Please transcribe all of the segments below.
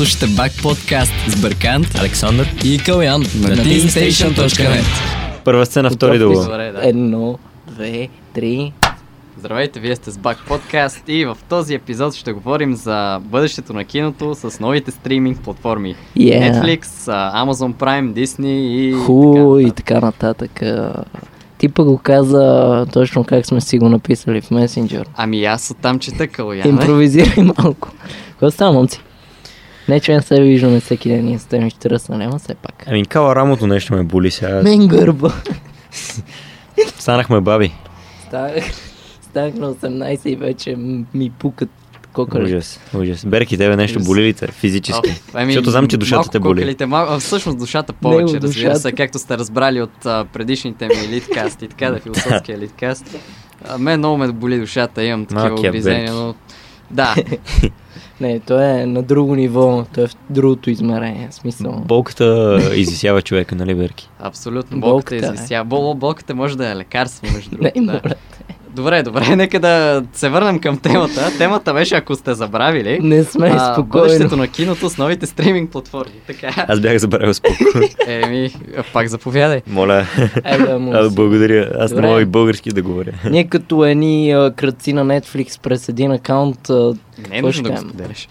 слушате БАК Подкаст с Бъркант, Александър и Калян на DisneyStation.net. Първа сцена, втори дълго. Едно, две, три. Здравейте, вие сте с БАК Подкаст и в този епизод ще говорим за бъдещето на киното с новите стриминг платформи. Yeah. Netflix, Amazon Prime, Disney и така нататък. Ти пък го каза точно как сме си го написали в месенджер. Ами аз оттам чета, Каляна. Импровизирай малко. Какво става, момци? Не, че не се виждаме всеки ден, ние сте ми ще ръсна, няма все пак. Ами Кала, рамото нещо ме боли сега. Мен гърба. Станахме баби. Станах на 18 и вече ми пукат кокалите. Ужас. Берки, тебе нещо боли ли те физически? Защото знам, че душата те боли. Всъщност душата повече, разбира се, както сте разбрали от предишните ми елиткасти, така да, философския елиткаст. Мен много ме боли душата, имам такива обризения, но... Да. Не, то е на друго ниво, то е в другото измерение, смисъл. Болката изисява човека, нали, Берки? Абсолютно, болката изисява. Болката може да е лекарство, между другото. Добре, нека да се върнем към темата. Темата беше, ако сте забравили... Не сме спокойно. Бъдещето на киното с новите стриминг платформи. Така. Аз бях забравил спокойно. Еми, пак заповядай. Моля. Благодаря. Аз не мога и български да говоря. Ние като едни кръци на Netflix през един акаунт... Не е нужно да го споделяш.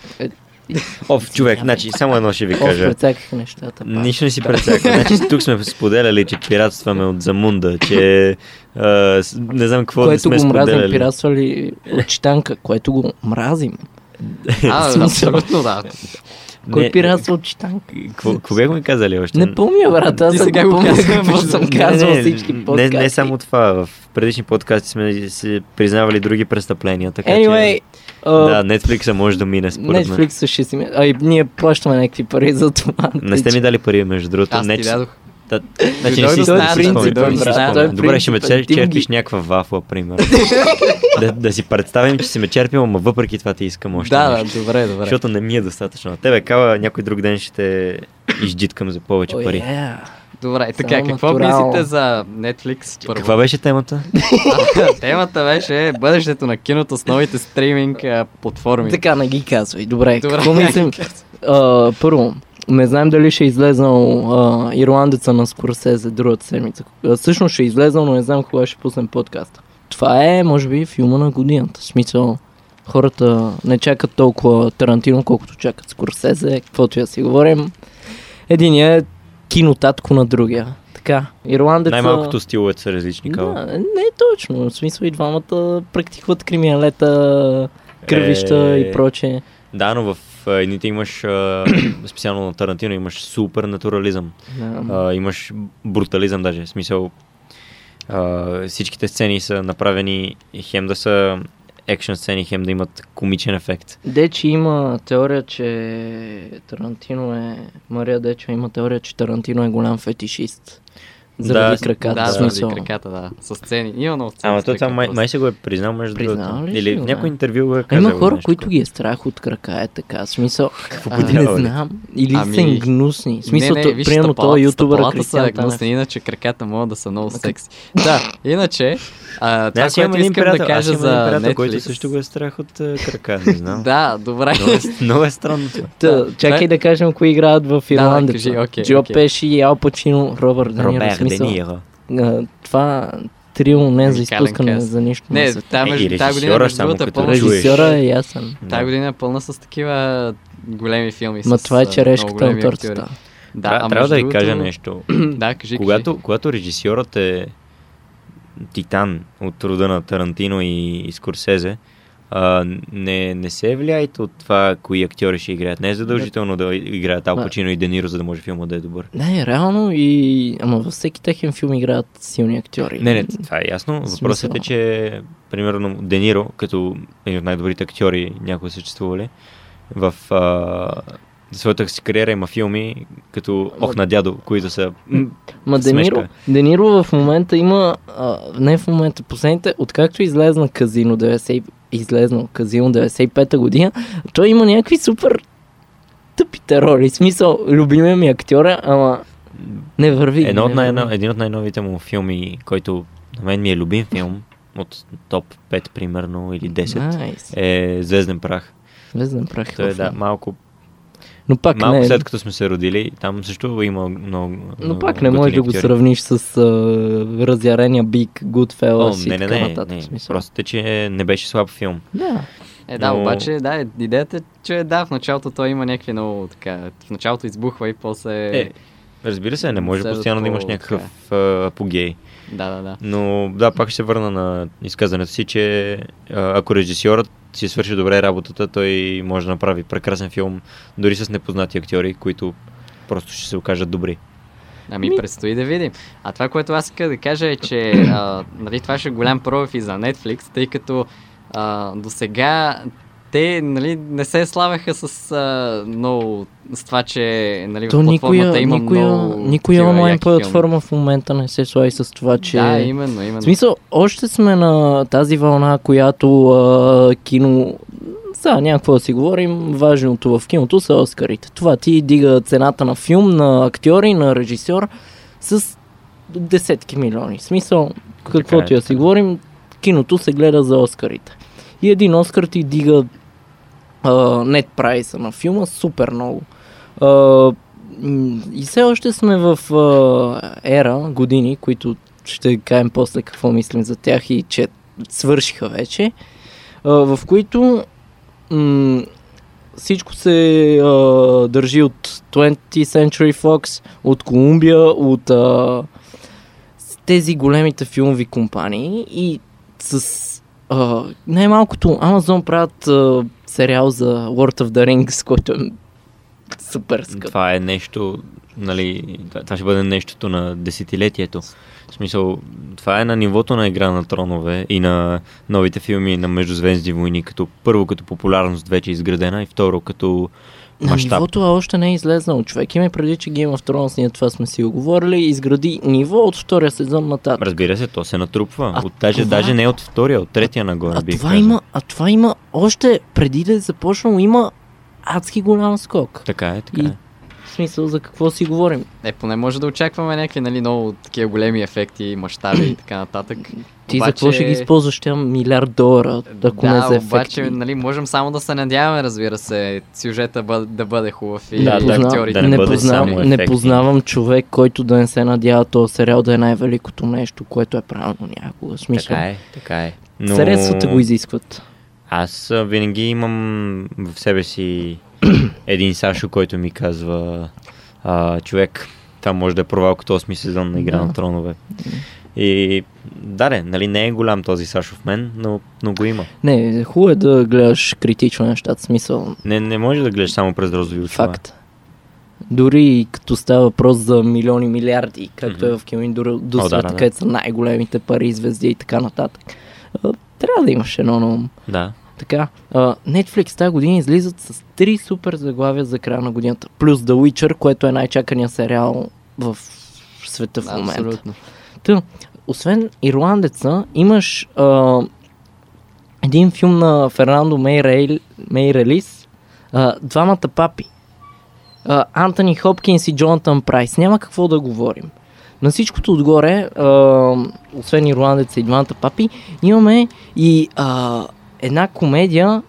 Оф, човек, значи, само едно ще ви кажа. Оф, прецаках нещата. Нищо не си прецаках. Значи, тук сме споделяли, че пиратстваме от Замунда, че не знам какво да сме споделяли. Което го мразим, пиратствали от читанка, което го мразим. Абсолютно да. Кой пиратства от читанка? Какво бяхме казали още? Не помня, брат, аз сега го казвам, какво съм казвал всички подкасти. Не само това, в предишни подкасти сме си признавали други престъпления, така че... Да, Netflix може да мине според мен. Netflix ще си мине. Ай, ние плащаме някакви пари за това. Не сте ми дали пари, между другото. Аз ти дадох. Значи не си спомни. Добре, ще ме черпиш някаква вафла, примерно. Да си представим, че си ме черпим, ама въпреки това ти искам още нещо. Да, добре. Защото не ми е достатъчно. Тебе, Кала, някой друг ден ще изджиткам за повече пари. Добре, така, какво мислите за Netflix? Първо? Каква беше темата? Темата беше бъдещето на киното с новите стриминг платформи. Така, не ги казвай. Добре, какво мислим? Първо, не знаем дали ще е излезнал Ирландеца на Скорсезе другата седмица. Всъщност ще е излезнал, но не знам кога ще пуснем подкаста. Това е, може би, филма на годината. В смисъл, хората не чакат толкова Тарантино, колкото чакат Скорсезе, каквото я си говорим. Единият е кинотатко на другия. Така, Ирландеца... Най-малкото стиловете са различни, Као. Да, не точно. В смисъл и двамата практикуват криминалета, кръвища и прочее. Да, но в едните имаш, специално на Тарантино, имаш супер натурализъм. Имаш брутализъм даже. В смисъл, всичките сцени са направени хем да са екшън сцени, хем да имат комичен ефект. Мария Дечева има теория, че Тарантино е голям фетишист. Заради краката. Да, заради краката, да. С сцени. Има много сцени. Ама той там май се го е признал между другото. Или в някой интервю го е казал. Има хора, които ги е страх от крака, е така. Смисъл, не знам. Или са им гнусни. Смисъл, приема този ютубър Кристиан Бел. Иначе краката могат да са много секси. Да, иначе... Това, което искам да кажа за Netflix... Който също го е страх от крака, не знам. Да, добре. Много е странно това. Чакай да кажем кои играят в Ирландеца. Джо Пеши, Ал Пачино, Робърт Дениро. Това трио не за изпускане за нищо. Не, тази година между другото е пълна. Режисьора е ясен. Тая година е пълна с такива големи филми. Ма това е черешката на тортата. Трябва да ви кажа нещо. Когато режисьорът е титан от рода на Тарантино и Скорсезе, не се влияйте от това кои актьори ще играят. Не е задължително да играят Ал Пачино и Дениро, за да може филма да е добър. Не, реално и... Ама във всеки техен филм играят силни актьори. Не, това е ясно. Въпросът е, че примерно Дениро, като един от най-добрите актьори някога съществували, в своята си кариера има филми като Ох на дядо, които са смешка. Дениро в момента има, последните, откакто излезна Казино 95-та година, той има някакви супер тъпите роли. В смисъл, любимия ми актьора, ама не върви. Един от най-новите му филми, който на мен ми е любим филм, от топ 5 примерно или 10, е Звезден прах. Той е малко Но пак малко не. След като сме се родили, там също има много... Но пак не можеш да го сравниш с разярения Big, Goodfellas и така нататък. Не. Просто е, че не беше слаб филм. Да. Обаче, да, идеята е, че да, в началото той има някакви много така... В началото избухва и после... Разбира се, не може постоянно да имаш някакъв апогей. Да. Но да, пак ще се върна на изказането си, че ако режисьорът си свърши добре работата, той може да направи прекрасен филм, дори с непознати актьори, които просто ще се окажат добри. Ами предстои да видим. А това, което аз иска да кажа е, че нали, това ще е голям пробив и за Netflix, тъй като до сега те не се славяха с много с това, че платформата има много... Никоя онлайн платформа в момента не се слави с това, че... Да, именно. В смисъл, още сме на тази вълна, която кино... Да, някакво да си говорим, важното в киното са Оскарите. Това ти дига цената на филм, на актьори, на режисьор с десетки милиони. В смисъл, каквото да си говорим, киното се гледа за Оскарите. И един Оскар ти дига нет прайса на филма супер много. И все още сме в ера, години, които ще кажем после какво мислим за тях и че свършиха вече, в които всичко се държи от 20th Century Fox, от Колумбия, от тези големите филмови компании и с най-малкото Amazon правят сериал за Lord of the Rings, който е супер скъп. Това е нещо, нали, това ще бъде нещото на десетилетието. В смисъл, това е на нивото на Игра на тронове и на новите филми на Междузвездни войни, като първо като популярност вече изградена и второ като мащаб. На нивото още не е излезнало, човек. Има преди, че Game of Thrones, ние това сме си оговорили, изгради ниво от втория сезон нататък. Разбира се, то се натрупва. Даже не от втория, от третия нагоре бих казал. Това има още преди да е започнало, има адски голям скок. Така е. В смисъл, за какво си говорим? Поне може да очакваме някакви, нали, много такива големи ефекти, мащаби и така нататък. Ти обаче... за какво ще ги използваш тя $1 милиард, ако не за ефекти? Да, обаче, нали, можем само да се надяваме, разбира се, сюжета да бъде хубав и актьорите. Не познавам човек, който да не се надява този сериал да е най-великото нещо, което е правилно някога. В смисъл, така е. Но... средствата го изискват. Аз винаги имам в себе си един Сашо, който ми казва човек, там може да е провалката 8-ми сезон на Игра на тронове. И нали, не е голям този Сашо в мен, но го има. Не, хубаво е да гледаш критично нещата, смисъл. Не може да гледаш само през розови очила. Факт. Дори като става въпрос за милиони, милиарди, както е в киноиндустрията, където са най-големите пари, звезди и така нататък. Трябва да имаш едно ново. Да. Така, Netflix тази година излизат с 3 супер заглавия за края на годината. Плюс The Witcher, което е най-чакания сериал в света в момента. Абсолютно. Та, освен Ирландеца, имаш един филм на Фернандо Мейрелис, Двамата папи. Антони Хопкинс и Джонатан Прайс. Няма какво да говорим. На всичкото отгоре, освен Ирландеца и Двамата папи, имаме и... една комедия,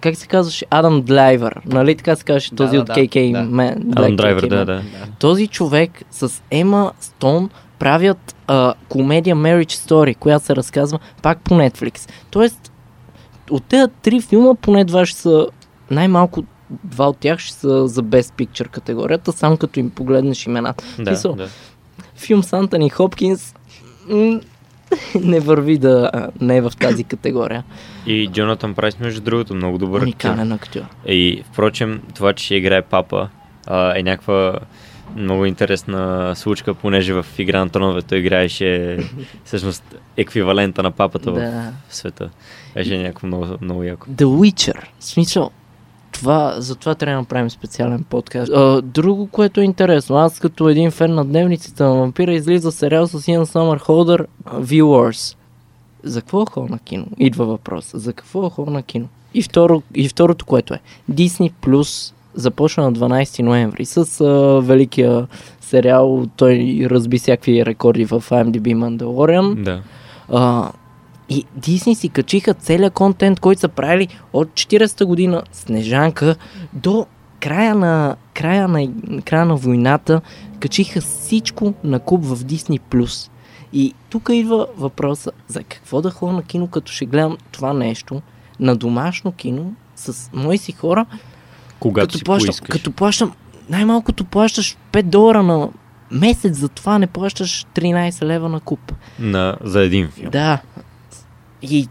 как се казваше, Адам Драйвер, нали така се казваше, този от KK Man. Адам Драйвер, да. Този човек с Ема Стоун правят комедия Marriage Story, която се разказва пак по Netflix. Тоест, от тези 3 филма поне 2 ще са, най-малко 2 от тях ще са за Best Picture категорията, само като им погледнеш имената. Да. Филм с Антони Хопкинс... не върви да не е в тази категория. И Джонатан Прайс, между другото, много добър уникален актьор. И впрочем, това, че играе папа, е някаква много интересна случка, понеже в Игра на троновето играеше всъщност еквивалента на папата в света. Беше някакво много яко. The Witcher. В смисъл, затова трябва да правим специален подкаст. Друго, което е интересно, аз като един фен на Дневниците на вампира, излиза сериал с Иан Сомърхолдър Viewers. За какво е хора на кино? Идва въпрос. За какво е хора на кино? И второто, което е Disney Plus започва на 12 ноември с великия сериал. Той разби всякакви рекорди в IMDb Mandalorian. Да. И Дисни си качиха целият контент, който са правили от 40-та година Снежанка до края на войната качиха всичко на куп в Disney+. И тук идва въпроса за какво да ходя на кино, като ще гледам това нещо на домашно кино с мои си хора, като плащам, най-малкото плащаш $5 на месец, за това не плащаш 13 лева на куп. За един филм. Да. И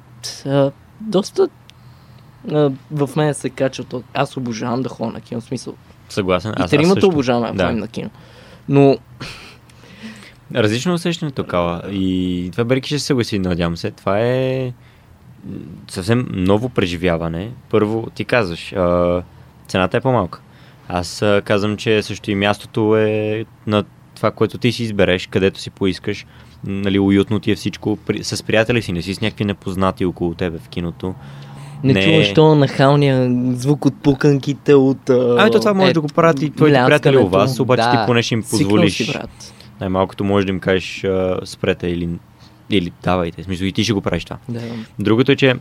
доста в мен се качва това. Аз обожавам да ходя на кино, в смисъл. Съгласен. И тримата обожаваме да ходим на кино. Но различно усещането такава. И това Берки ще се съгласи, надявам се. Това е съвсем ново преживяване. Първо ти казваш, цената е по-малка. Аз казвам, че също и мястото е на това, което ти си избереш, където си поискаш. Нали, уютно ти е всичко. С приятели си, не си с някакви непознати около тебе в киното. Не чуваш то нахалния звук от пуканките, от... Ето това може да го правят и твоите приятели у вас, обаче ти поне ще им позволиш. Най-малкото можеш да им кажеш спрете или давайте. В смисъл, и ти ще го правиш това. Да. Другото е, че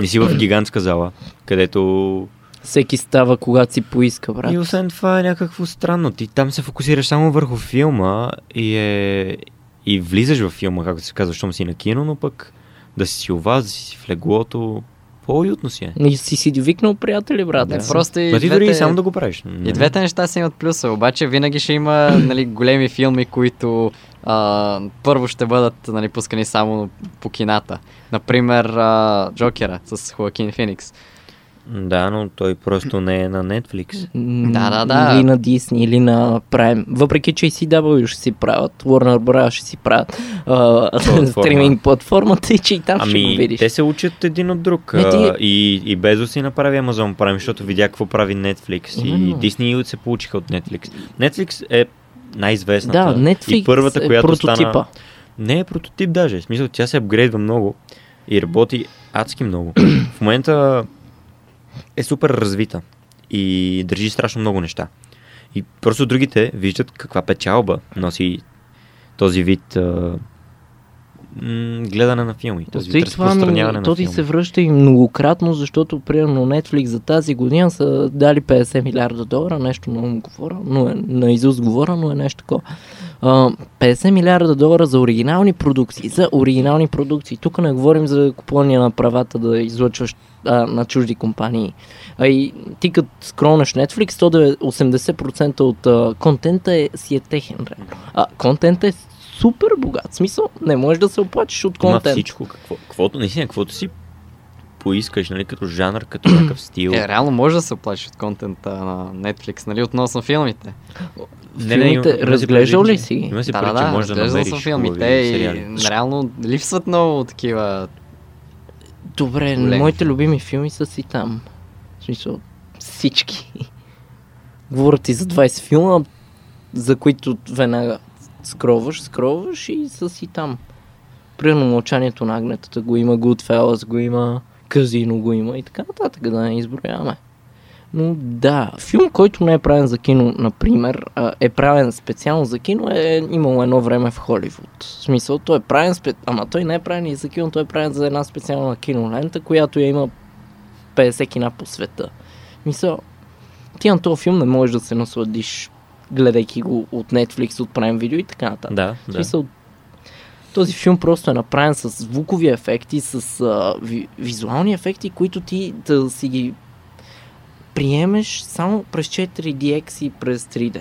не си в гигантска зала, където... Всеки става, когато си поиска, брат. И освен това е някакво странно. Ти там се фокусираш само върху филма и влизаш във филма, както се казва, щом си на кино, но пък да си у вас, да си в леглото, по-уютно си е. И си довикнал приятели, брат. Да. Просто и ти дори и само да го правиш. И двете неща си имат плюса, обаче винаги ще има големи филми, които първо ще бъдат пускани само по кината. Например, Джокера с Хоакин Феникс. Да, но той просто не е на Netflix. Да. Или на Disney, или на Prime. Въпреки, че и CW ще си правят, Warner Bros. Ще си правят стриминг платформата и че и там ще го видиш. Те се учат един от друг. И Безос си направи Amazon Prime, защото видя какво прави Netflix. Именно. И Disney се получиха от Netflix. Netflix е най-известната. Да, Netflix и първата, която е прототипа. Не е прототип даже. В смисъл, тя се апгрейдва много и работи адски много. В момента е супер развита и държи страшно много неща. И просто другите виждат каква печалба носи този вид гледане на филми, този вид разпространяване на филми. То ти се връща и многократно, защото примерно Netflix за тази година са дали $50 милиарда, нещо много говоря, но е на изус говоря, но е нещо такова. $50 милиарда за оригинални продукции. Тук не говорим за купуване на правата да излъчваш на чужди компании. А и ти като скролнеш Netflix, 80% от контента си е техен. Контента е супер богат. В смисъл, не можеш да се оплачеш от контент. Има всичко, каквото си поискаш, като жанр, като някакъв стил. Реално може да се оплачеш от контента на Netflix, относно филмите. Филмите, разглеждал ли си? Има си пари, че може да намериш. Разглеждал съм филмите и реално липсват много такива. Добре, моите любими филми са си там. В смисъл, всички. Говоря ти за 20 филма, за които веднага скроваш и са си там. Примерно Мълчанието на агнетата го има, Goodfellas го има, Казино го има и така нататък, да не изброяваме. Но да, филм, който не е правен за кино, например, е правен специално за кино, е имало едно време в Холивуд. В смисъл, той е правен ама той не е правен и за кино, той е правен за една специална кинолента, която я има 50 кина по света. Мисъл, ти на този филм не можеш да се насладиш, гледайки го от Netflix, от Prime Video и така нататък. Да. В смисъл, този филм просто е направен с звукови ефекти, с визуални ефекти, които ти да си ги приемеш само през 4DX и през 3D.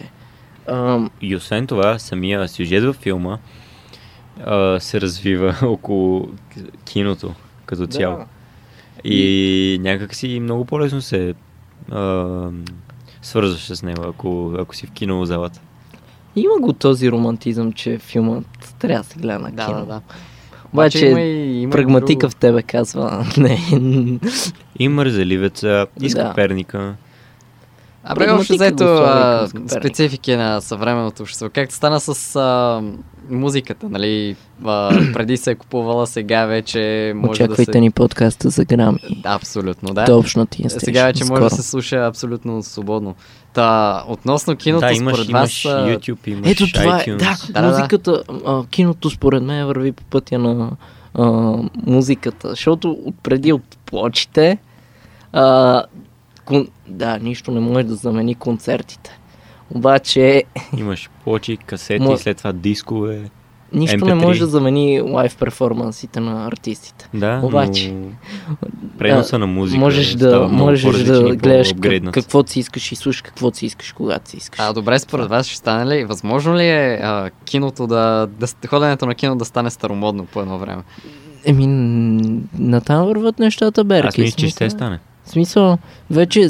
И освен това, самия сюжет във филма се развива около киното като цяло. Да. И някак си много по-лесно се свързваш с него, ако си в кинозалата. Има го този романтизъм, че филмът трябва да се гледа на кино. Да. Обаче има прагматика в тебе казва. Не. И мързеливеца, и Скъперника. Абе, общо взето специфики на съвременното общество. Както стана с музиката, преди се е купувала, сега вече може да се... ни подкаста за грами. Абсолютно, да. Точно ти е стежно. Сега вече може да се слуша абсолютно свободно. Та, относно киното, според вас... имаш YouTube, имаш iTunes. Да, музиката, киното според мен върви по пътя на музиката, защото преди от плочите... Да, нищо не може да замени концертите. Обаче... Имаш плочи, касети, след това дискове, нищо MP3. Не може да замени лайв перформансите на артистите. Да, обаче... Преноса на музика. Можеш да гледаш каквото си искаш и слушаш каквото си искаш, когато си искаш. А добре, според вас ще стане ли? Възможно ли е киното ходенето на кино да стане старомодно по едно време? Еми, натам върват нещата, Берки. Аз мисля, че ще стане. В смисъл, вече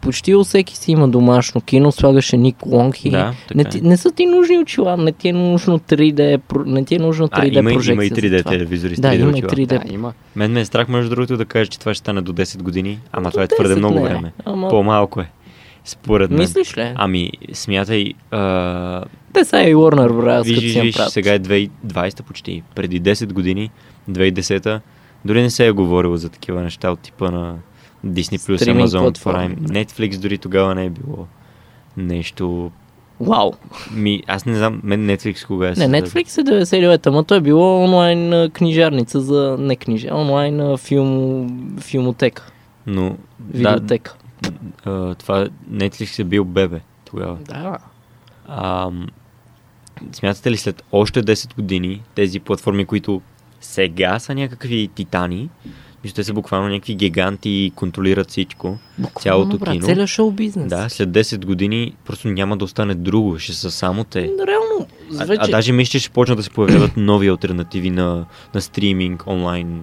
почти всеки си има домашно кино, слагаше Ник Лонг и да, не са ти нужни очила, не ти е нужно 3D, не ти е нужно 3D прожекция. Има и 3D телевизори с 3D очила. 3D. Да, има. Мен ме е страх, между другото, да кажа, че това ще стане до 10 години, ама това е твърде много време. По-малко е. Според мен. Мислиш ли? Ами, смятай... Те са и Warner Bros. Виж, сега е 2020 почти. Преди 10 години, 2010-та, дори не се е говорило за такива неща от типа на Disney Plus, Amazon Prime, Netflix дори тогава не е било нещо... Вау! Аз не знам, мен Netflix кога е... Не, Netflix е 99-та, но то е било онлайн книжарница за... Не книжа, онлайн филмотека. Но... Видеотека. Да, това Netflix е бил бебе тогава. Да. Смятате ли след още 10 години тези платформи, които сега са някакви титани... Те са буквално някакви гиганти и контролират всичко. Буквално, цялото кино. Целият шоу бизнес. Да, след 10 години просто няма да остане друго. Ще са само те. Реално, вече... а даже мисля, че ще почнат да се появяват нови алтернативи на стриминг, онлайн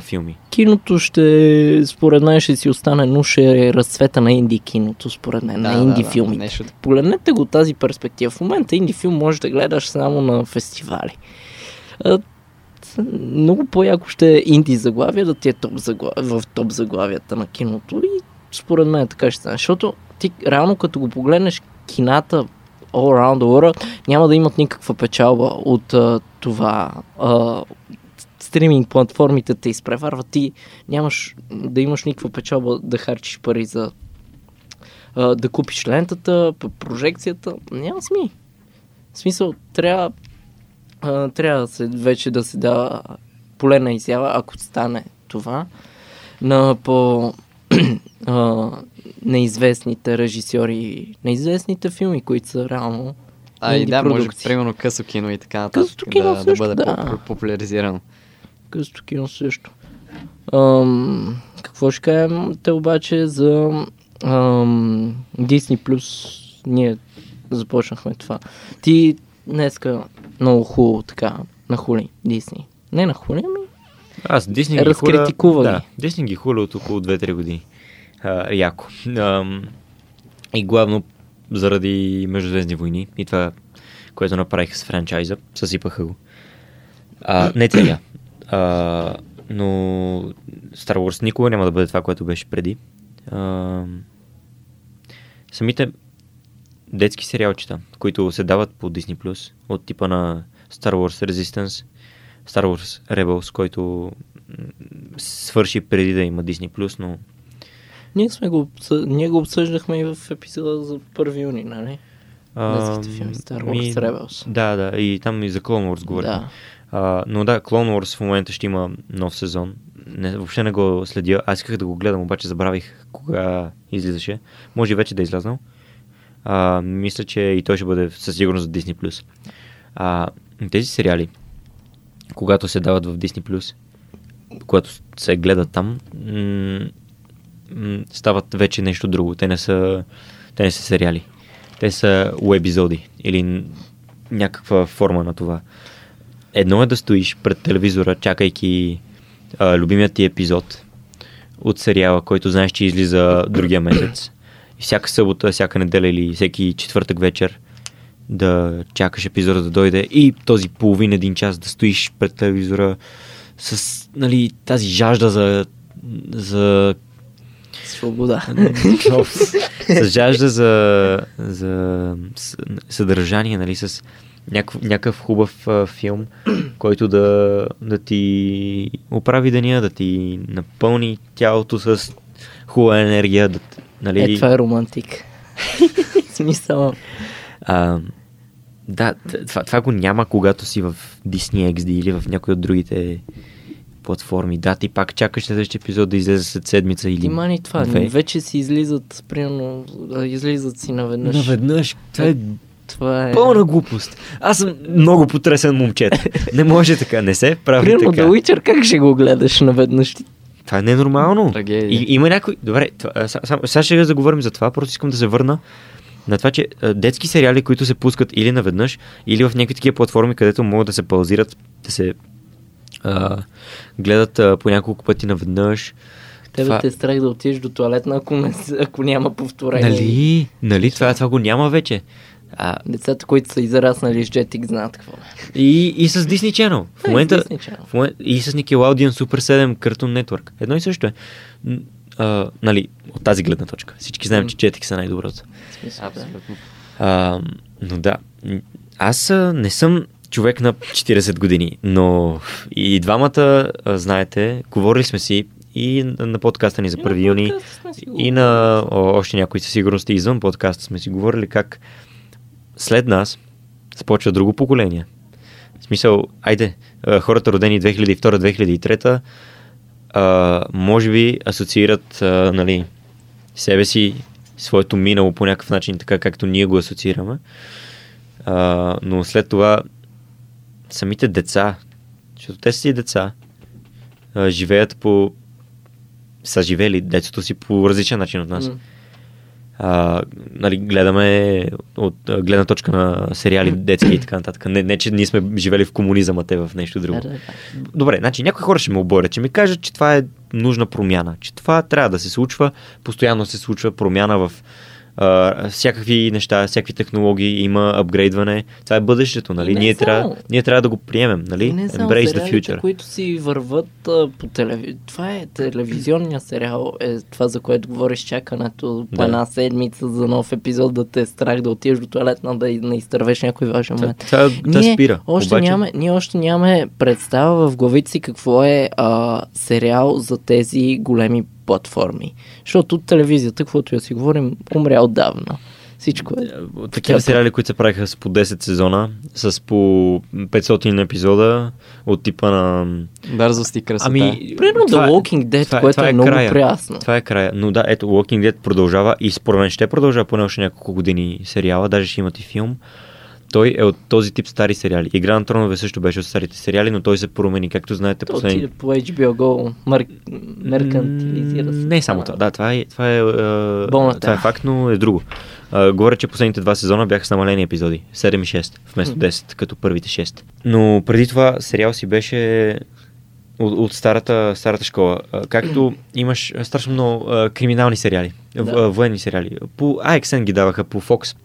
филми. Киното ще, според мен, ще си остане, но ще е разцвета на инди киното, според мен, на инди филмите. Нещо... Погледнете го тази перспектива. В момента инди филм можеш да гледаш само на фестивали. Много по-яко ще е инди заглавия да ти е в топ заглавията на киното и според мен така ще стане, защото ти реално като го погледнеш кината all around the world няма да имат никаква печалба от това стриминг платформите те изпреварват, ти нямаш да имаш никаква печалба да харчиш пари за да купиш лентата, прожекцията, няма смисъл. В смисъл трябва вече да се дава поле на изява, ако стане това, на неизвестните режисьори, неизвестните филми, които са реално инди продукции. Може примерно късо кино и така нататък да бъде популяризирано. Късо кино също. Какво ще кажем те обаче за Disney Plus? Ние започнахме това. Ти днеска много хубаво така нахули Дисни. Не нахули, ами... Аз Дисни ги разкритикува ги. Да, Дисни ги хуля от около 2-3 години. Яко. И главно заради Междузвездни войни и това, което направих с франчайза, съсипаха го. Не целия. Но Star Wars никога няма да бъде това, което беше преди. Самите детски сериалчета, които се дават по Disney Plus, от типа на Star Wars Resistance, Star Wars Rebels, който свърши преди да има Disney Plus, но... Ние го обсъждахме и в епизода за 1 юни, нали? Детските филми Star Wars Rebels. Да, и там и за Clone Wars говорим. Да. Но да, Clone Wars в момента ще има нов сезон. Въобще не го следя. Аз исках да го гледам, обаче забравих кога излизаше. Може вече да е излезнал. Мисля, че и той ще бъде със сигурност за Disney Plus. Тези сериали, когато се дават в Disney Plus, когато се гледат там, стават вече нещо друго. Те не са сериали. Те са уебизоди или някаква форма на това. Едно е да стоиш пред телевизора, чакайки любимият ти епизод от сериала, който знаеш, че излиза другия месец. Всяка събота, всяка неделя или всеки четвъртък вечер да чакаш епизода да дойде и този половин-един час да стоиш пред телевизора с тази жажда за... свобода. С жажда за съдържание, с някакъв хубав филм, който да ти оправи деня, да ти напълни тялото с хубава енергия, да... това е романтик. Смисъл. Да, това го няма, когато си в Disney XD или в някои от другите платформи. Да, ти пак чакаш следващия епизод да излезе след седмица или... Има ни това. Две. Вече си излизат, примерно, излизат си наведнъж. Наведнъж? Това е пълна глупост. Аз съм много потресен момчета. Не може така, не се прави така. Примерно The Witcher, как ще го гледаш наведнъж? Това не е нормално. И, има някой... Добре, сега ще заговорим за това, просто искам да се върна на това, че детски сериали, които се пускат или наведнъж, или в някакви такива платформи, където могат да се паузират, да се гледат по няколко пъти наведнъж. Тебе те страх да отидеш до туалетна, ако няма повторение. Нали? Това го няма вече. Децата, които са израснали с Jetix, знаят какво. И с Disney Channel. В момента, и с Nickelodeon Super 7 Cartoon Network. Едно и също е. Нали, от тази гледна точка. Всички знаем, че Jetix е най-доброто. Абсолютно. Но да, аз не съм човек на 40 години, но и двамата, знаете, говорили сме си и на подкаста ни за 1 юни, и на още някои със сигурност извън подкаста сме си говорили как след нас започва друго поколение. В смисъл, айде, хората родени 2002-2003 може би асоциират нали, себе си, своето минало по някакъв начин, така както ние го асоциираме. Но след това самите деца, защото те са си деца, са живели детството си по различен начин от нас. Нали, гледаме от гледна точка на сериали детски и така нататък. Не, че ние сме живели в комунизъм, а те в нещо друго. Добре, значи някои хора ще ме оборят, че ми кажат, че това е нужна промяна, че това трябва да се случва, постоянно се случва промяна в всякакви неща, всякакви технологии, има апгрейдване. Това е бъдещето, нали? Ние трябва да го приемем, нали? Не само Embrace the future, които си върват по телевизия. Това е телевизионния сериал, това за което говориш, чакането по една седмица за нов епизод, да те е страх да отидеш до тоалетна, да не изтървеш някой важен момент. Това спира. Ние още нямаме представа в главите си какво е сериал за тези големи платформи. Защото телевизията, каквото я си говорим, умря отдавна. Всичко е. Такива сериали, които се правиха с по 10 сезона, с по 500 епизода от типа на... Бързост и красота. Примерно The Walking Dead, което е много приясно. Това е края. Но да, ето Walking Dead продължава и според мен ще продължава поне още няколко години сериала, даже ще имат и филм. Той е от този тип стари сериали. Игра на тронове също беше от старите сериали, но той се промени, както знаете. Той отиде по HBO Go, меркантилизира се. Не е само това. Да, това е факт, но е друго. Говоря, че последните два сезона бяха с намалени епизоди. 7 и 6, вместо 10, като първите 6. Но преди това сериал си беше от старата школа. Както имаш страшно много криминални сериали, военни сериали. По AXN ги даваха, по Fox.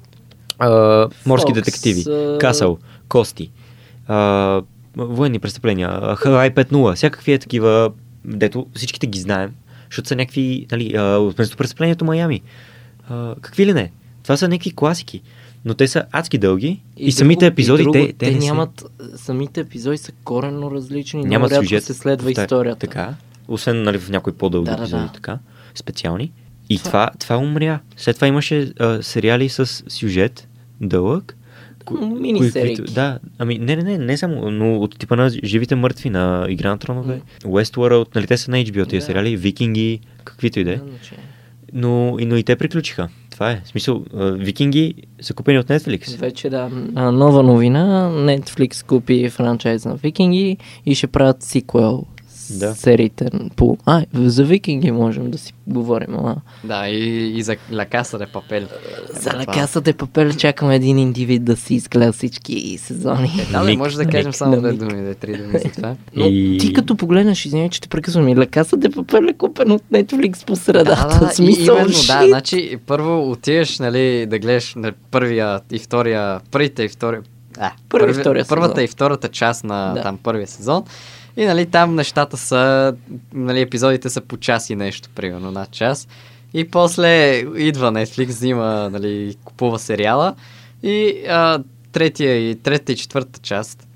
Морски детективи, Касъл, Кости, военни престъпления, Хавай 5.0, всякакви е такива, дето всичките ги знаем, защото са някакви, нали, от престъплението Майами. Какви ли не? Това са някакви класики, но те са адски дълги и самите епизоди, те нямат, самите епизоди са коренно различни, няма сюжет, се следва историята. Така, освен, нали, в някои по-дълги епизоди, така, специални. И това умря. След това имаше сериали с сюжет дълъг. Мини-серии. Не само, но от типа на живите мъртви, на Игра на тронове, Westworld, нали те са на HBO тия сериали, Викинги, каквито и да е. Но и те приключиха. Това е. В смисъл, Викинги са купени от Netflix. Вече да. Нова новина, Netflix купи франчайз на Викинги и ще правят сиквел. Сериите по... за Викинги можем да си говорим. Да, и за La Casa de Papel. За La Casa de Papel чакам един индивид да си изгледа всички сезони. Не може да кажем само две думи, три думи за това. Но ти като погледнеш, извиня, че те прекъсвам, La Casa de Papel е купен от Netflix по средата. Да, значи първо отиваш, нали, да гледаш първата и втората част на там първия сезон. И, нали, там нещата са, нали, епизодите са по час и нещо, примерно над час. И после идва Netflix, взима, нали, купува сериала и третата и четвърта част.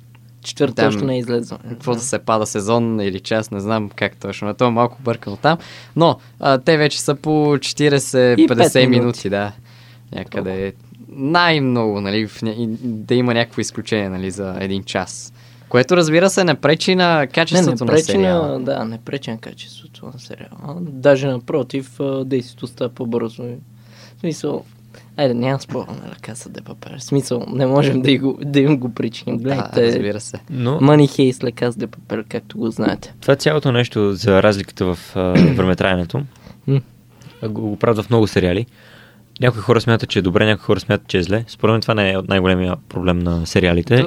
Четвърта още не излезе. Каквото се пада сезон или час, не знам как точно. Това е малко бъркано там. Но те вече са по 40-50 минути, да. Някъде. Най-много, нали, да има някакво изключение, нали, за един час. Което, разбира се, не пречи на качеството на сериала. Да, не пречи на качеството на сериала. Даже напротив, действието става по-бързо. В смисъл, айде, няма спорваме на Каса де Папер. В смисъл, не можем да им го причиним. Да, разбира се. Но... Money Heist, La Casa de Papel, както го знаете. Това цялото нещо за разликата в времетраенето, го правят в много сериали. Някои хора смятат, че е добре, някои хора смятат, че е зле. Според мен това не е най-големия проблем на сериалите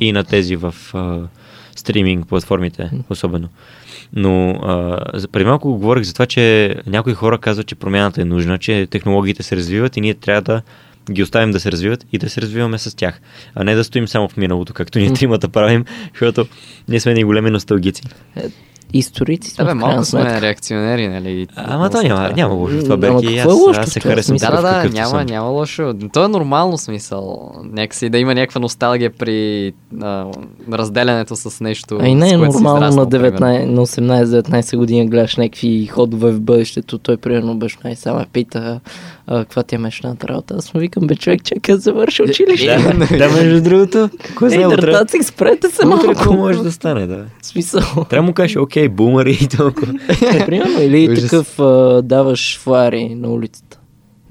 и на тези в стриминг платформите, особено. Но преди малко говорих за това, че някои хора казват, че промяната е нужна, че технологиите се развиват и ние трябва да ги оставим да се развиват и да се развиваме с тях. А не да стоим само в миналото, както ние тримата правим, защото ние сме големи носталгици. Историци сме. Малко сме реакционери, нали? Ама то няма лошо. Това Беки и аз се харесвам. Да, няма лошо. То е нормално смисъл. Някакси да има някаква носталгия при разделянето с нещо. А и не е нормално на 18-19 години гледаш някакви ходове в бъдещето. Той примерно баща и сама пита каква ти е мечната работа. Аз му викам, бе, човек, чакай, завърши училище. Да, между другото. Дъртаци, спрете се малко. Утре може да стане, да. Смисъл. Трябва му кажеш, окей, бумъри и толкова. Примерно, или такъв даваш флари на улицата.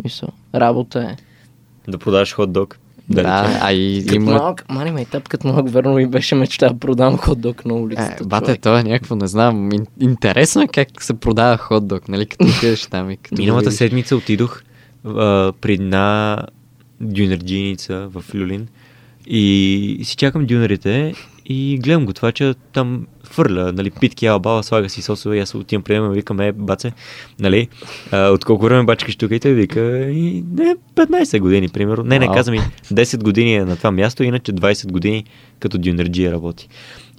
Мисъл, работа е. Да продаваш хот-дог. Да, а и има... Мани майтап, като малък верно ми беше мечта да продам хот-дог на улицата. Бате, това е някакво, не знам, интересно е как се продава хот-дог, нали, като къдеш там и като... Миналата седмица отидох при една дюнерджийница в Люлин и си чакам дюнерите и гледам го това, че там фърля, нали, питки, албала, слага си сосове и аз отивам приема и викам, баце, нали, от колко време бачкаш тук и той вика, не, 15 години, примерно, не, каза ми, 10 години е на това място, иначе 20 години като дюнерджия работи.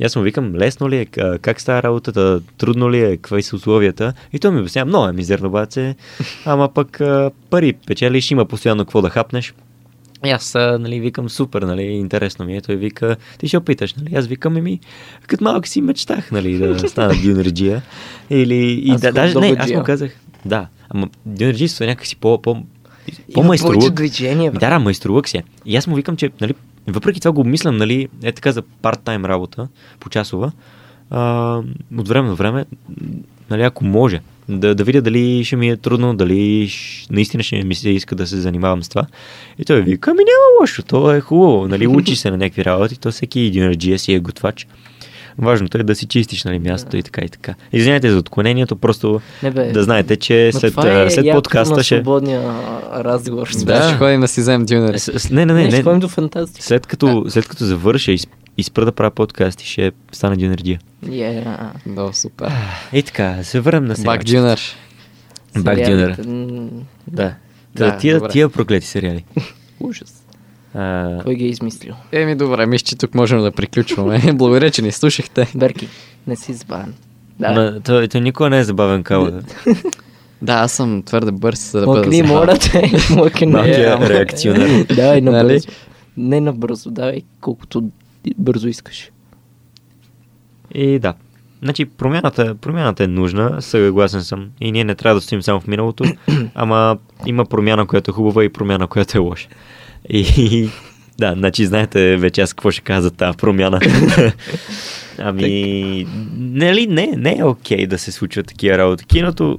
И аз му викам, лесно ли е, как става работата, трудно ли е, какви са условията и той ми обяснява, много е мизерно, баце, ама пък пари печелиш, има постоянно какво да хапнеш. И аз, нали, викам, супер, нали, интересно ми е. Той вика, ти ще опиташ, нали? Аз викам, като малко си мечтах, нали, да стана дюнерджия. Или, аз и да, даже, не, аз му казах, да, ама дюнерджийство е някакси по-майструвък. Да, майструвък си. И аз му викам, че, нали, въпреки това го обмислям, нали, е така за парт-тайм работа, почасова, от време на време, нали, ако може, да видя дали ще ми е трудно, дали наистина ще ми се иска да се занимавам с това. И той вика, няма лошо, то е хубаво, нали, учи се на някакви работи, то всеки дюнерджия си е готвач. Важното е да си чистиш, нали, мястото и така и така. Извинявайте за отклонението, просто да знаете, че след подкаста ще... свободния разговор. Да, ще ходим да си вземем дюнери. Не, ходим до фантастика. След като завърша и спра да правя подкаст и ще стане дюнерджия. Да, супер. И така, се върнем на сега. Бак дюнер. Да. Тия проклети сериали. Ужас. Кой ги е измислил? Добре, мисля, че тук можем да приключваме. Благодаря, че ни слушахте. Берки, не си забавен. Да. Той никога не е забавен, кава. Да, аз съм твърде бърз, за да бъда забавен. Малкия реакционер. Давай набързо. Не набързо, давай колкото бързо искаш. И да. Значи промяната е нужна, съгласен съм. И ние не трябва да стоим само в миналото, ама има промяна, която е хубава и промяна, която е лоша. И да, значи знаете вече аз какво ще кажа за тази промяна. Нали, не е окей да се случват такива работи. Киното,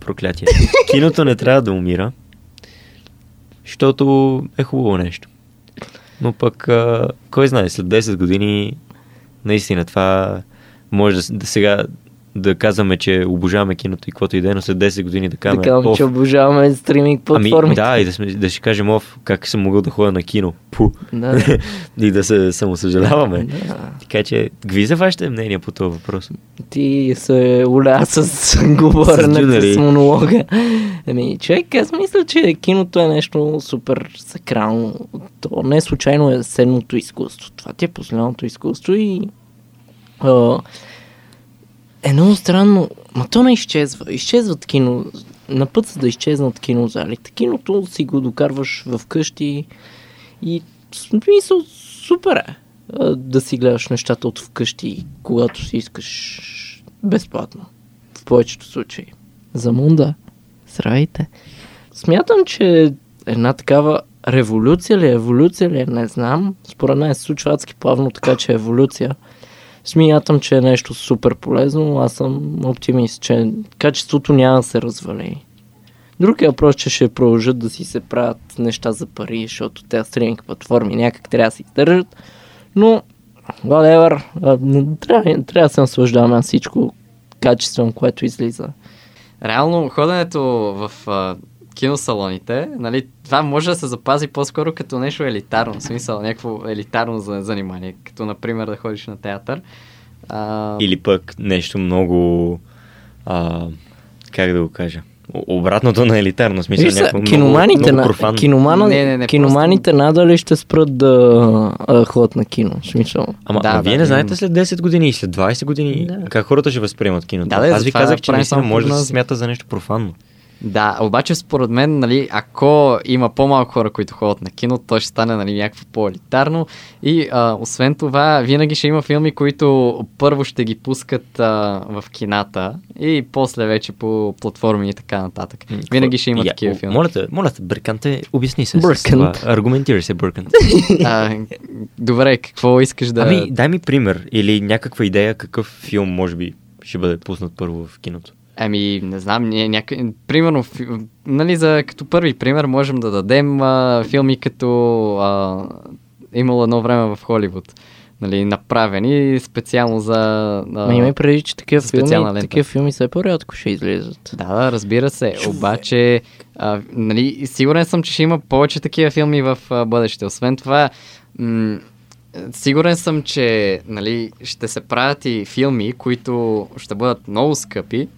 проклятие. Киното не трябва да умира, защото е хубаво нещо. Но пък, кой знае, след 10 години наистина това може да сега да казваме, че обожаваме киното и каквото и да е, но след 10 години да казваме... Да казвам, че обожаваме стриминг платформите. Ами да, и да ще кажем, как съм могъл да ходя на кино. Да. И да се самосъжаляваме. Да. Така че, какви са вашите мнения по този въпрос? Ти се уля с говоренето, с монолога. Човек, аз мисля, че киното е нещо супер сакрално. То не случайно е седмото изкуство. Това ти е последното изкуство и... е много странно, то не изчезва. Изчезват кино, на път са да изчезнат кинозалите. Киното си го докарваш в къщи и смисъл супер е да си гледаш нещата от вкъщи, когато си искаш безплатно. В повечето случаи. Замунда, здравейте. Смятам, че една такава еволюция ли е, не знам. Според мен се случва адски плавно, така че еволюция. смятам, че е нещо супер полезно. Аз съм оптимист, че качеството няма да се развали. Друг е въпрос, че ще продължат да си се правят неща за пари, защото тези стриминг платформи някак трябва да се издържат, но whatever, трябва да се наслаждаваме на всичко качествено, което излиза. Реално ходенето в киносалоните, нали, това може да се запази по-скоро като нещо елитарно, в смисъл някакво елитарно занимание, като например да ходиш на театър. Или пък нещо много, как да го кажа, обратното на елитарно, смисъл някакво много профан. Киноманите надали ще спрат да ходят на кино. Смисъл. Вие не знаете след 10 години и след 20 години как хората ще възприемат киното. Аз ви казах, че не само може да се смята за нещо профанно. Да, обаче според мен, нали, ако има по-малко хора, които ходят на кино, то ще стане, нали, някакво по-елитарно и освен това, винаги ще има филми, които първо ще ги пускат в кината и после вече по платформи и така нататък. Винаги ще има такива филми. Моля те, Бърканте, обясни се. Аргументирай се, Бъркант. Добре, какво искаш да... дай ми пример или някаква идея какъв филм може би ще бъде пуснат първо в киното. Не знам, примерно, нали, като първи пример можем да дадем филми като имало едно време в Холивуд, нали, направени специално за има и преди, че такива филми все по-рядко ще излизат. Да, разбира се, обаче нали, сигурен съм, че ще има повече такива филми в бъдеще. Освен това, сигурен съм, че, нали, ще се правят и филми, които ще бъдат много скъпи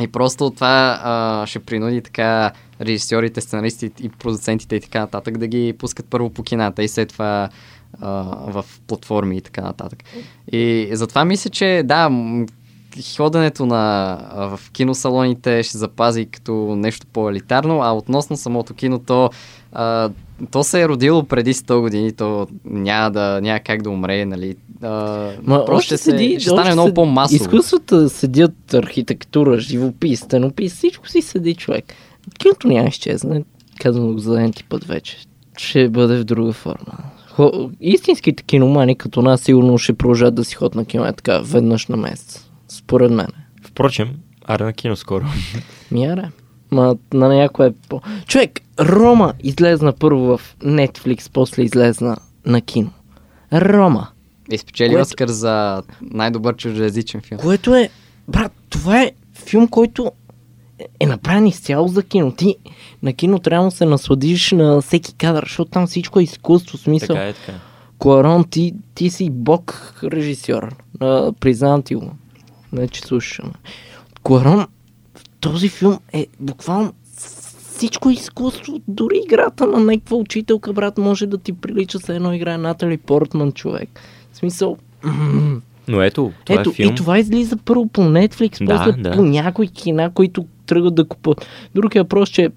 и просто това ще принуди така режисьорите, сценаристите и продуцентите и така нататък да ги пускат първо по кината и след това в платформи и така нататък. И затова мисля, че да, ходенето в киносалоните ще запази като нещо по-елитарно, а относно самото кино, то се е родило преди 100 години, то няма как да умре, нали. Ще стане много по-масово. Изкуствата седят, архитектура, живопис, стенопис, всичко си седи човек. Киното няма изчезне, казвам го за енти път вече. Ще бъде в друга форма. Истинските киномани като нас сигурно ще продължат да си ходят на кино така веднъж на месец. Според мен. Впрочем, аре на кино скоро. Аре. На някое по... Човек, Рома излезна първо в Netflix, после излезна на кино. Рома. Изпечели Оскар за най-добър чуждоязичен филм. Което е... Брат, това е филм, който е направен изцяло за кино. Ти на кино трябва да се насладиш на всеки кадър, защото там всичко е изкуство, смисъл. Така. Куарон, ти си бог режисьор. Признавам ти го. Значи слушам. Куарон, този филм е буквално всичко изкуство, дори играта на някаква учителка, брат, може да ти прилича с едно игра Натали Портман, човек. В смисъл... Но ето, това е филм. И това излиза първо по Netflix, после по някои кина, които тръгват да купат. Друг е въпрос, че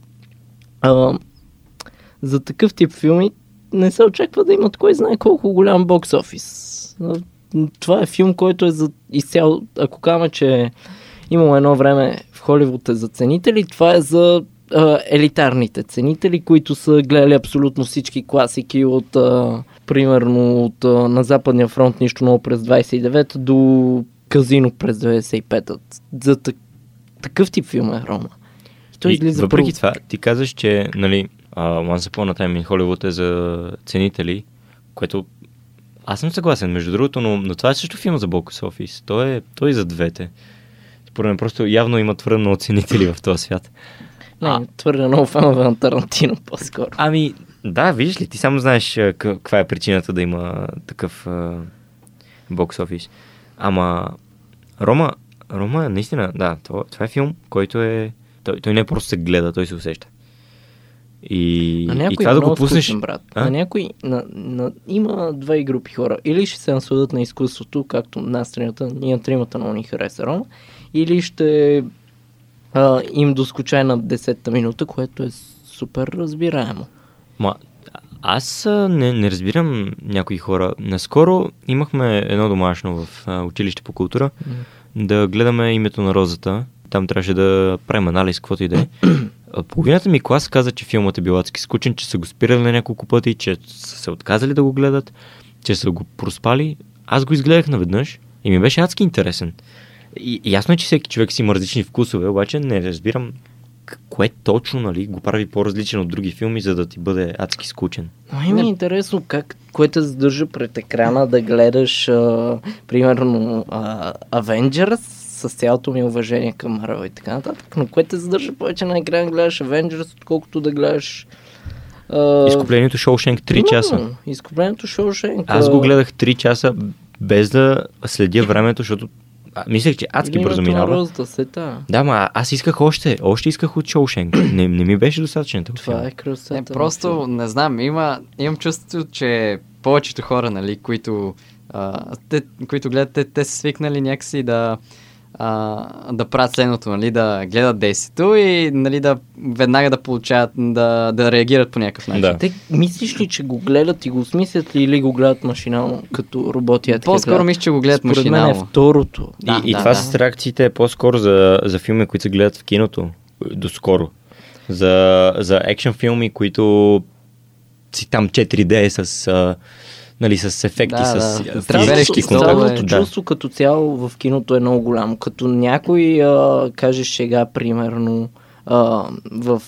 за такъв тип филми не се очаква да имат кой знае колко голям бокс офис. Това е филм, който е за изцяло... Ако казваме, че имало едно време в Холивуд е за ценители, това е за елитарните ценители, които са гледали абсолютно всички класики от примерно от на Западния фронт нищо ново през 29 до Казино през 95. За такъв тип филм е Рома. Той излиза въпреки първо... това, ти казваш, че, нали, Once Upon a Time in Hollywood е за ценители, което аз съм съгласен, между другото, но това е също филм за бокс офис. Той е за двете. Според мен просто явно има твърде много ценители в този свят. Не, твърде много фанове на Тарантино по-скоро. Да, виждаш ли, ти само знаеш каква е причината да има такъв бокс офис. Рома, наистина, да, това е филм, който е... Той не е просто се гледа, той се усеща. И това да го пуснеш... Скучен, брат. Има две групи хора. Или ще се насладят на изкуството, както нас тримата много ни хареса Рома, или ще... им доскучай на 10-та минута, което е супер разбираемо. Аз не разбирам някои хора. Наскоро имахме едно домашно в училище по култура да гледаме Името на розата. Там трябваше да правим анализ, каквото и да е. Половината ми клас каза, че филмът е бил адски скучен, че са го спирали на няколко пъти, че са се отказали да го гледат, че са го проспали. Аз го изгледах наведнъж и ми беше адски интересен. И ясно е, че всеки човек си има различни вкусове, обаче не разбирам кое точно, нали, го прави по-различен от други филми, за да ти бъде адски скучен. Но ми е интересно как, кое те задържа пред екрана да гледаш, примерно, Avengers, с цялото ми уважение към Марвел и така нататък, но кое те задържа повече на екран, гледаш Avengers, отколкото да гледаш... Изкуплението Шоушенк 3 часа. Изкуплението Шоушенк... Аз го гледах 3 часа без да следя времето, защото мислех, че адски бързо минава. Да, ма аз исках още исках от Шоушенк. Не ми беше достатъчен този филм. Това е красота. Не, просто, не знам, имам чувството, че повечето хора, нали, които гледат, те са свикнали някакси да правят следното, нали, да гледат действието и, нали, да веднага да получават, да реагират по някакъв начин. Да. Те мислиш ли, че го гледат и го осмислят ли, или го гледат машинално, като роботи? По-скоро мисля, че го гледат машинално. Според мен е второто. И това с реакциите е по-скоро за филми, които се гледат в киното доскоро. За екшен филми, които си там 4D с... Нали, с ефекти, с траверещи контакти. Чувство като цяло в киното е много голямо. Като някой каже шега, примерно, в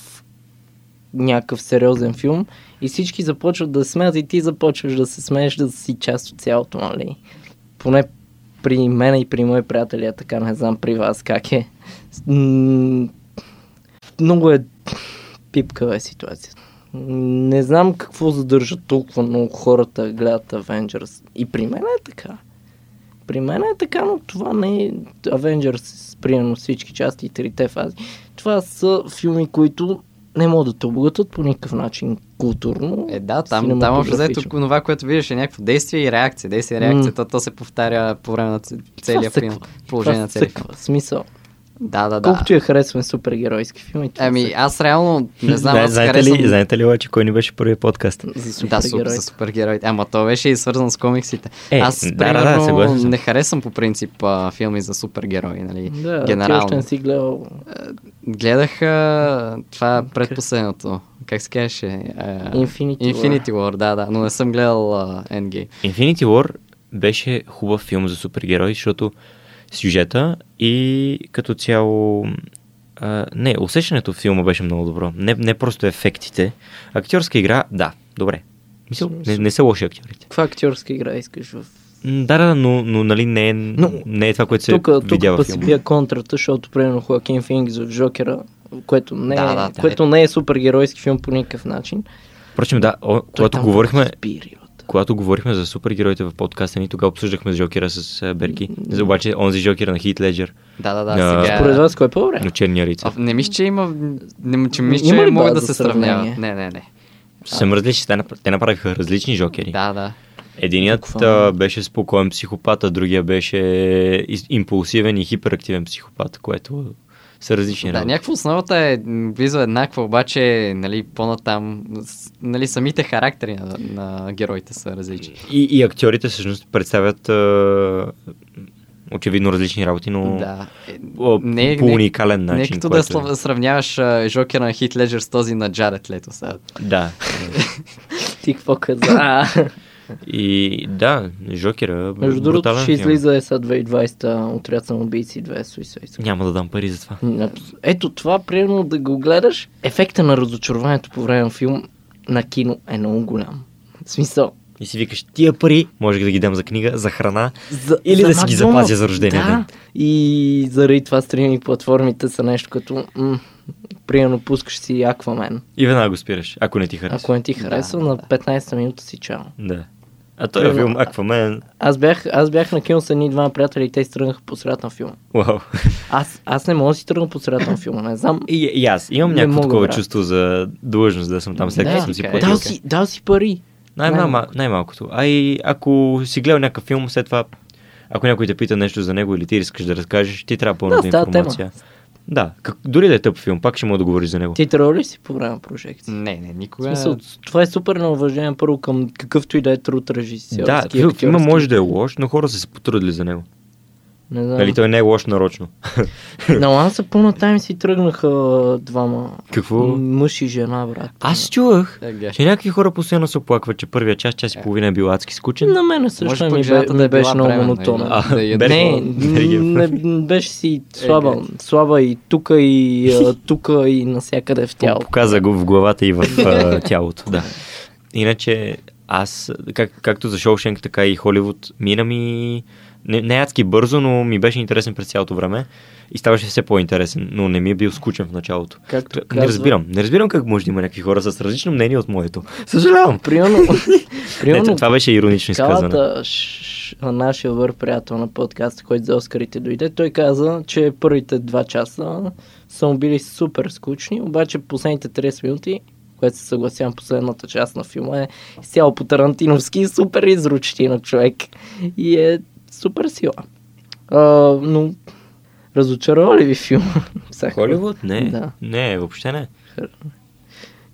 някакъв сериозен филм и всички започват да смеят и ти започваш да се смееш, да си част от цялото, нали? Поне при мен и при мои приятели, така, не знам при вас как е. Много е пипкава ситуацията. Не знам какво задържа толкова много хората гледат Avengers. И при мен е така. При мен е така, но това не е Avengers, примерно всички части и трите фази. Това са филми, които не могат да те обогатят по никакъв начин културно. Да, там общо взето това, което виждаш е някакво действие и реакция. Действие и реакция, то се повтаря по време на целия филм. Положение на целия филм. Смисъл. Да. Колкото я харесвам супергеройски филми. Аз реално не знам. Знаете ли, че кой ни беше първият подкаст? За супергероите. Ама то беше и свързан с комиксите. Примерно, не харесвам по принцип филми за супергерои, нали? Да, генерално. Ти още не си гледал. Гледах това предпоследното. Как се казваше? Infinity War, да, но не съм гледал Endgame. Infinity War беше хубав филм за супергерои, защото сюжета и като цяло... усещането в филма беше много добро. Не просто ефектите. Актьорска игра, да, добре. Мисъл, не са лоши актьорите. Каква актьорска игра искаш в... Да, но нали не е това, което се видява в филма. Тук пасипия контрата, защото примерно Хоакин Феникс в Джокера, което не е, не е супергеройски филм по никакъв начин. Впрочем, да, когато говорихме... Когато говорихме за супергероите в подкаста ни, тогава обсъждахме Джокера с Берки. Обаче онзи Джокер на Хит Леджер. Да, сега... Според вас кой е по-добре? На Черния рицар. Не мисля, че има... че могат да се сравняват. Не. Съм различни. Те направиха различни Джокери. Да. Единият беше спокоен психопат, а другия беше импулсивен и хиперактивен психопат, което... са различни работи. Да, някаква основата е близо еднаква, обаче, нали, по-натам, нали, самите характери на героите са различни. И актьорите всъщност представят очевидно различни работи, но по уникален начин. Не като да сравняваш Жокера на Хит Леджер с този на Джаред Лето сега. Да. Ти какво каза? И да, Жокера... Между другото, ще излиза ЕСА 2020 отряд на убийци 2 суисайска. Няма да дам пари за това. Ето това, примерно да го гледаш, ефекта на разочарованието по време на филм на кино е много голям. В смисъл. И си викаш, тия пари можех да ги дам за книга, за храна, или за да си ги запазя за рождение. Да. И заради това стриминг платформите са нещо като... Примерно пускаш си Аквамен. И веднага го спираш, ако не ти харесва. Ако не ти харесва, на 15-та минута си чао. Да. А той е филм Аквамен. Аз бях на кино с едни двама приятели и те си тръгнаха по средата на филма. Уау. Аз не мога да си тръгна по средата на филма, не знам. И аз имам някакво такова чувство за длъжност да съм там, след като съм си платил. Дал си пари. Най-малкото. Ако си гледал някакъв филм, след това, ако някой те пита нещо за него или ти искаш да разкажеш, ти трябва пълната информация. Да, дори да е тъп филм, пак ще мога да говориш за него. Ти трябва ли си по време на прожекция? Не, никога. Смисъл, това е супер неуважение първо към какъвто и да е труд режисьорски. Да, филма може да е лош, но хора са се потрудили за него. Не знам. Нали, той не е лош нарочно. На Ланса пълнатайм си тръгнаха двама. Какво? Мъж и жена, брат. Аз чувах, че някакви хора постоянно се оплакват, че първия час и половина е бил адски скучен. На мен също не беше много монотонна. Не, беше си слаба. Слаба и тука, и насякъде в тялото. Показа го в главата и в тялото, да. Иначе аз, както за Шоушенк, така и Холивуд, мина ми... Не адски бързо, но ми беше интересен през цялото време и ставаше все по-интересен, но не ми е бил скучен в началото. Както казва... Не разбирам как може да има някакви хора с различно мнение от моето. Съжалявам. Примерно, това беше иронично изказване. Нашия добър приятел на подкаста, който за Оскарите дойде, той каза, че първите 2 часа са били супер скучни, обаче последните 30 минути, което се съгласявам, последната част на филма е изцяло по-тарантиновски, супер изручтина човек и е супер сила. Но разочарова ли ви филма? Холивуд? Не. Да. Не, въобще не.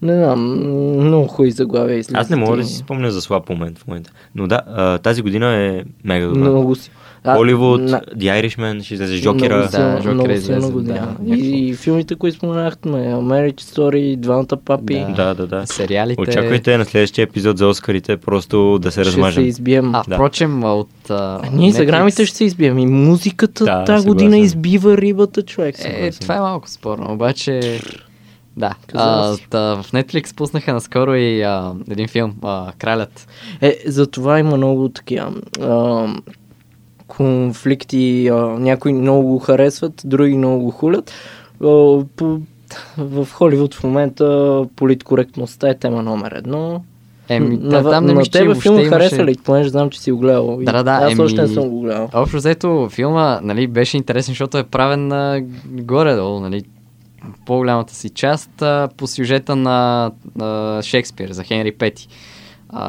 Не знам, много хубави заглавия излизат. Аз не мога да си спомня за слаб момент в момента. Но да, тази година е мега добра. Много си. Холивуд, The Irishman, ще излезе Джокера. Да, много силна година. Да, и филмите, които споменахме, Marriage Story, Двамата папи. Да. Сериалите. Очаквайте на следващия епизод за Оскарите, просто да се размажем. Ще се избием. Впрочем, от ние за грамите ще се избием. И музиката тази година избива рибата, човек. Това е малко спорно, обаче... Да, в Netflix пуснаха наскоро и един филм, Кралят. За това има много такива конфликти, някои много го харесват, други много го хулят. В Холивуд в момента политкоректността е тема номер 1. На тебе филма хареса ли? Понеже знам, че си го гледал. Аз още не съм го гледал. Общо взето филма, нали, беше интересен, защото е правен горе-долу, нали, по-голямата си част по сюжета на Шекспир, за Хенри Пети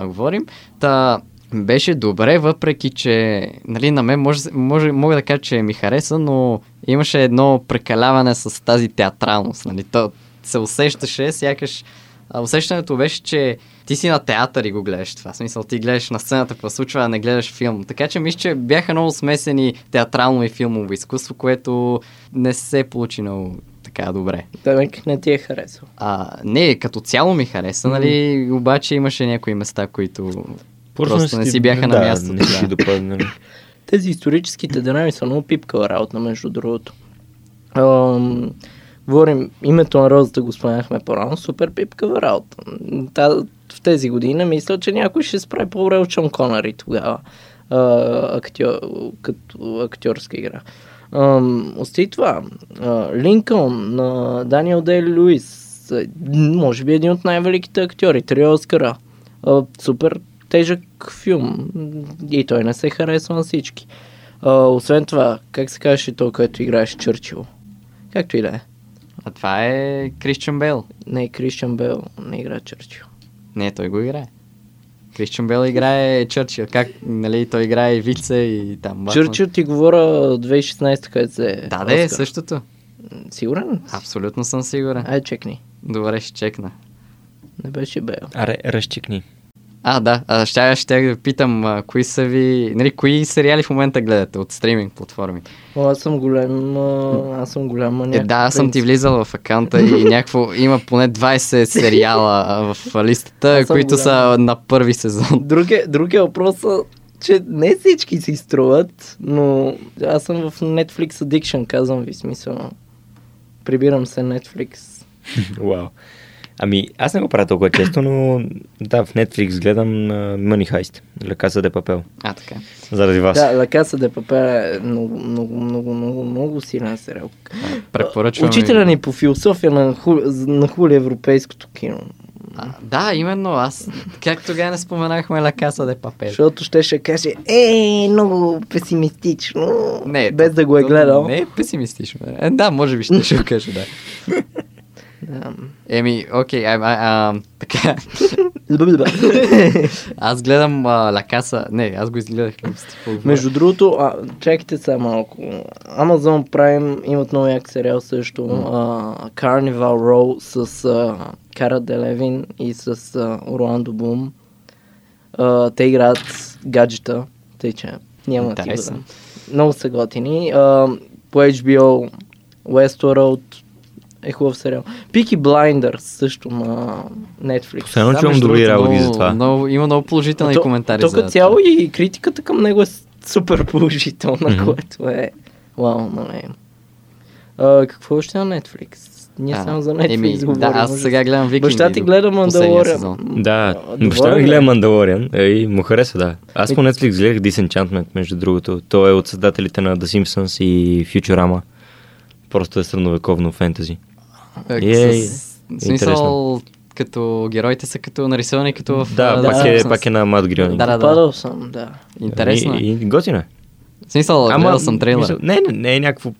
говорим. Та беше добре, въпреки че, нали, на мен мога да кажа, че ми хареса, но имаше едно прекаляване с тази театралност. Нали? То се усещаше, сякаш усещането беше, че ти си на театър и го гледаш това. В смисъл, ти гледаш на сцената, какво случва, а не гледаш филм. Така че мисля, че бяха много смесени театрално и филмово изкуство, което не се получи много така добре. Тънък не ти е харесал? Не, като цяло ми хареса, нали, обаче имаше някои места, които просто не си бяха на място. Не си допълнили. Тези историческите драми са много пипкава работа, между другото. Говорим, Името на розата го споменахме по-рано, супер пипкава работа. В тези години мисля, че някой ще справи по-добре от Шон Конъри тогава. Като актьорска игра. Ости това, Линкълн на Даниел Дей-Луис, може би един от най-великите актьори, 3 Оскара, супер тежък филм и той не се харесва на всички. Освен това, как се казваше то, който играеш Чърчил? Както и да е. А това е Кристиан Бел. Не, Кристиан Бел не играе Чърчил. Не, той го играе. Кристиан Бел играе Чърчил, как, нали, той играе вице и там... Чърчил ти говоря 2016, където се... Да, да е същото. Сигурен? Абсолютно съм сигурен. Ай, чекни. Добре, ще чекна. Не беше Бел. Аре, разчекни. Да, ще ви питам, кои са ви... Нали, кои сериали в момента гледате от стриминг платформи? Аз съм голям маняк. Да, аз съм ти влизал в акаунта и някакво... Има поне 20 сериала в листата, които са на първи сезон. Другия въпрос е, че не всички си струват, но аз съм в Netflix Addiction, казвам ви, смисъл. Прибирам се Netflix. Вау. Ами, аз не го правя толкова често, но да, в Netflix гледам Money Heist, La Casa de Papel. Така. Заради вас. Да, La Casa de Papel е много силен сериал. Препоръчвам. Учителя ни по философия на хули европейското кино. Именно аз. Как тогава не споменахме La Casa de Papel? Защото ще каже, много песимистично. Не, без да го е гледал. Не е песимистично. Да, може би ще го кажа, да. Окей, така. Аз гледам La Casa. Не, аз го изгледах. Между другото, чакайте сега малко. Amazon Prime имат много як сериал също. Carnival Row с Кара Делевин и с Орландо Блум. Те играят гаджета. Тъй че няма да ти бъдам. Много са готини. По HBO, Westworld е хубав сериал. Peaky Blinders също на Netflix. Последно чувам добри работи за това. Много, има много положителни коментари за това. Тук цяло и критиката към него е супер положителна, което е вау, но не е. Какво още е на Netflix? Ние само за Netflix говорим. Да, аз сега гледам Викинги. Баща ти гледа Мандалориан. Да, баща ми гледа Мандалориан и му хареса, да. Аз по Netflix гледах Disenchantment, между другото. Той е от създателите на The Simpsons и Futurama. Просто е средновековно фентези. Смисъл, като героите са като нарисувани като в... Да, пак е на Мат Грионинг. Да, падал съм, да. Интересно. И готино е. Смисъл, гледал съм трейлер. Не е някакво...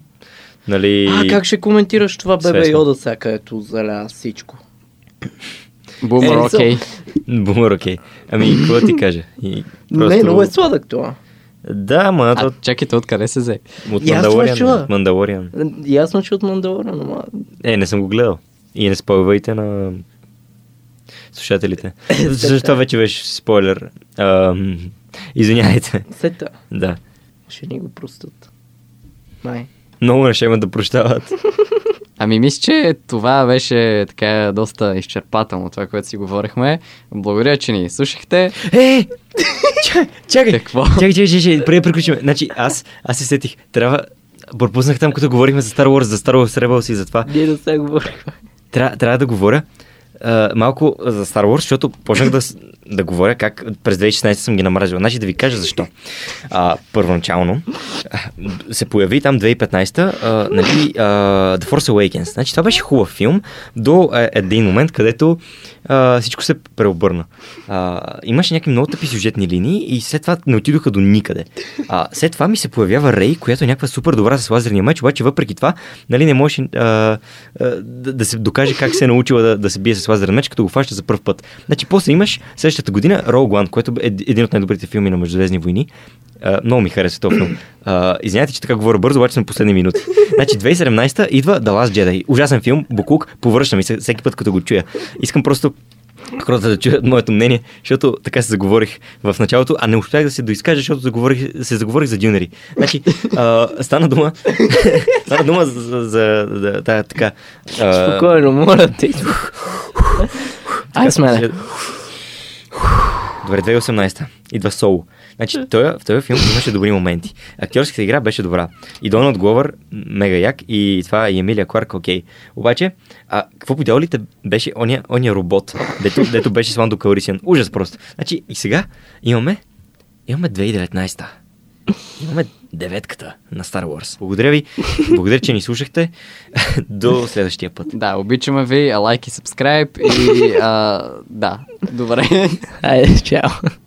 Нали... А, как ще коментираш това Бебе Йода сега, където заля всичко? Бумър, окей. Бумър, окей. Ами, какво ти кажа? Не, много е сладък това. Да, ма... А, чакайте, откъде се взе? От Мандалориан. Ясно, че от Мандалориан, ама... Не съм го гледал. И не спойвайте на слушателите. Защо вече беше спойлер? Извинявайте. Сета. Да. Ще ни го простат. Май. Много не ще имат да прощават. Ами мисля, че това беше така доста изчерпателно, това, което си говорихме. Благодаря, че ни слушахте. Чакай! Какво? Чакай, преди приключим. Значи, аз се сетих. Пропуснах там, като говорихме за Star Wars, за Star Wars Rebels и за това. Ние да се говорихме. Трябва да говоря малко за Star Wars, защото почнах да говоря как през 2016 съм ги намразил. Значи да ви кажа защо. Първоначално се появи там 2015 The Force Awakens. Значи това беше хубав филм до един момент, където всичко се преобърна. Имаше някакви много тъпи сюжетни линии и след това не отидоха до никъде. След това ми се появява Рей, която е някаква супер добра с лазерния меч, обаче въпреки това не можеше да се докаже как се е научила да се бие с лазерен меч, като го фаща за първ път. Значи после имаш следващата година Rogue One, което е един от най-добрите филми на Междузвездни войни. Много ми хареса този филм. Извинявайте, че така говоря бързо, обаче съм последни минути. Значи 2017 идва The Last Jedi. Ужасен филм, Букук, повръщам и всеки път като го чуя. Искам просто хората да чуят моето мнение, защото така се заговорих в началото, а не успях да се доизкажа, защото се заговорих за дюнери. Значи, стана дума за тая така... Спокойно, моля те. Ай с мене. Добре, 2018-та. Идва Соло. Значи, в този филм имаше добри моменти. Актьорската игра беше добра. И Доналд Гловър, мега як, и това и Емилия Кларк, окей. Обаче, какво подявалите беше ония робот, дето беше с Ландо Калрисиан. Ужас просто. Значи, и сега имаме 2019-та. Имаме 9-ката на Star Wars. Благодаря ви. Благодаря, че ни слушахте. До следващия път. Да, обичаме ви. Лайк и subscribe. И, да. Добре. Айде, чао.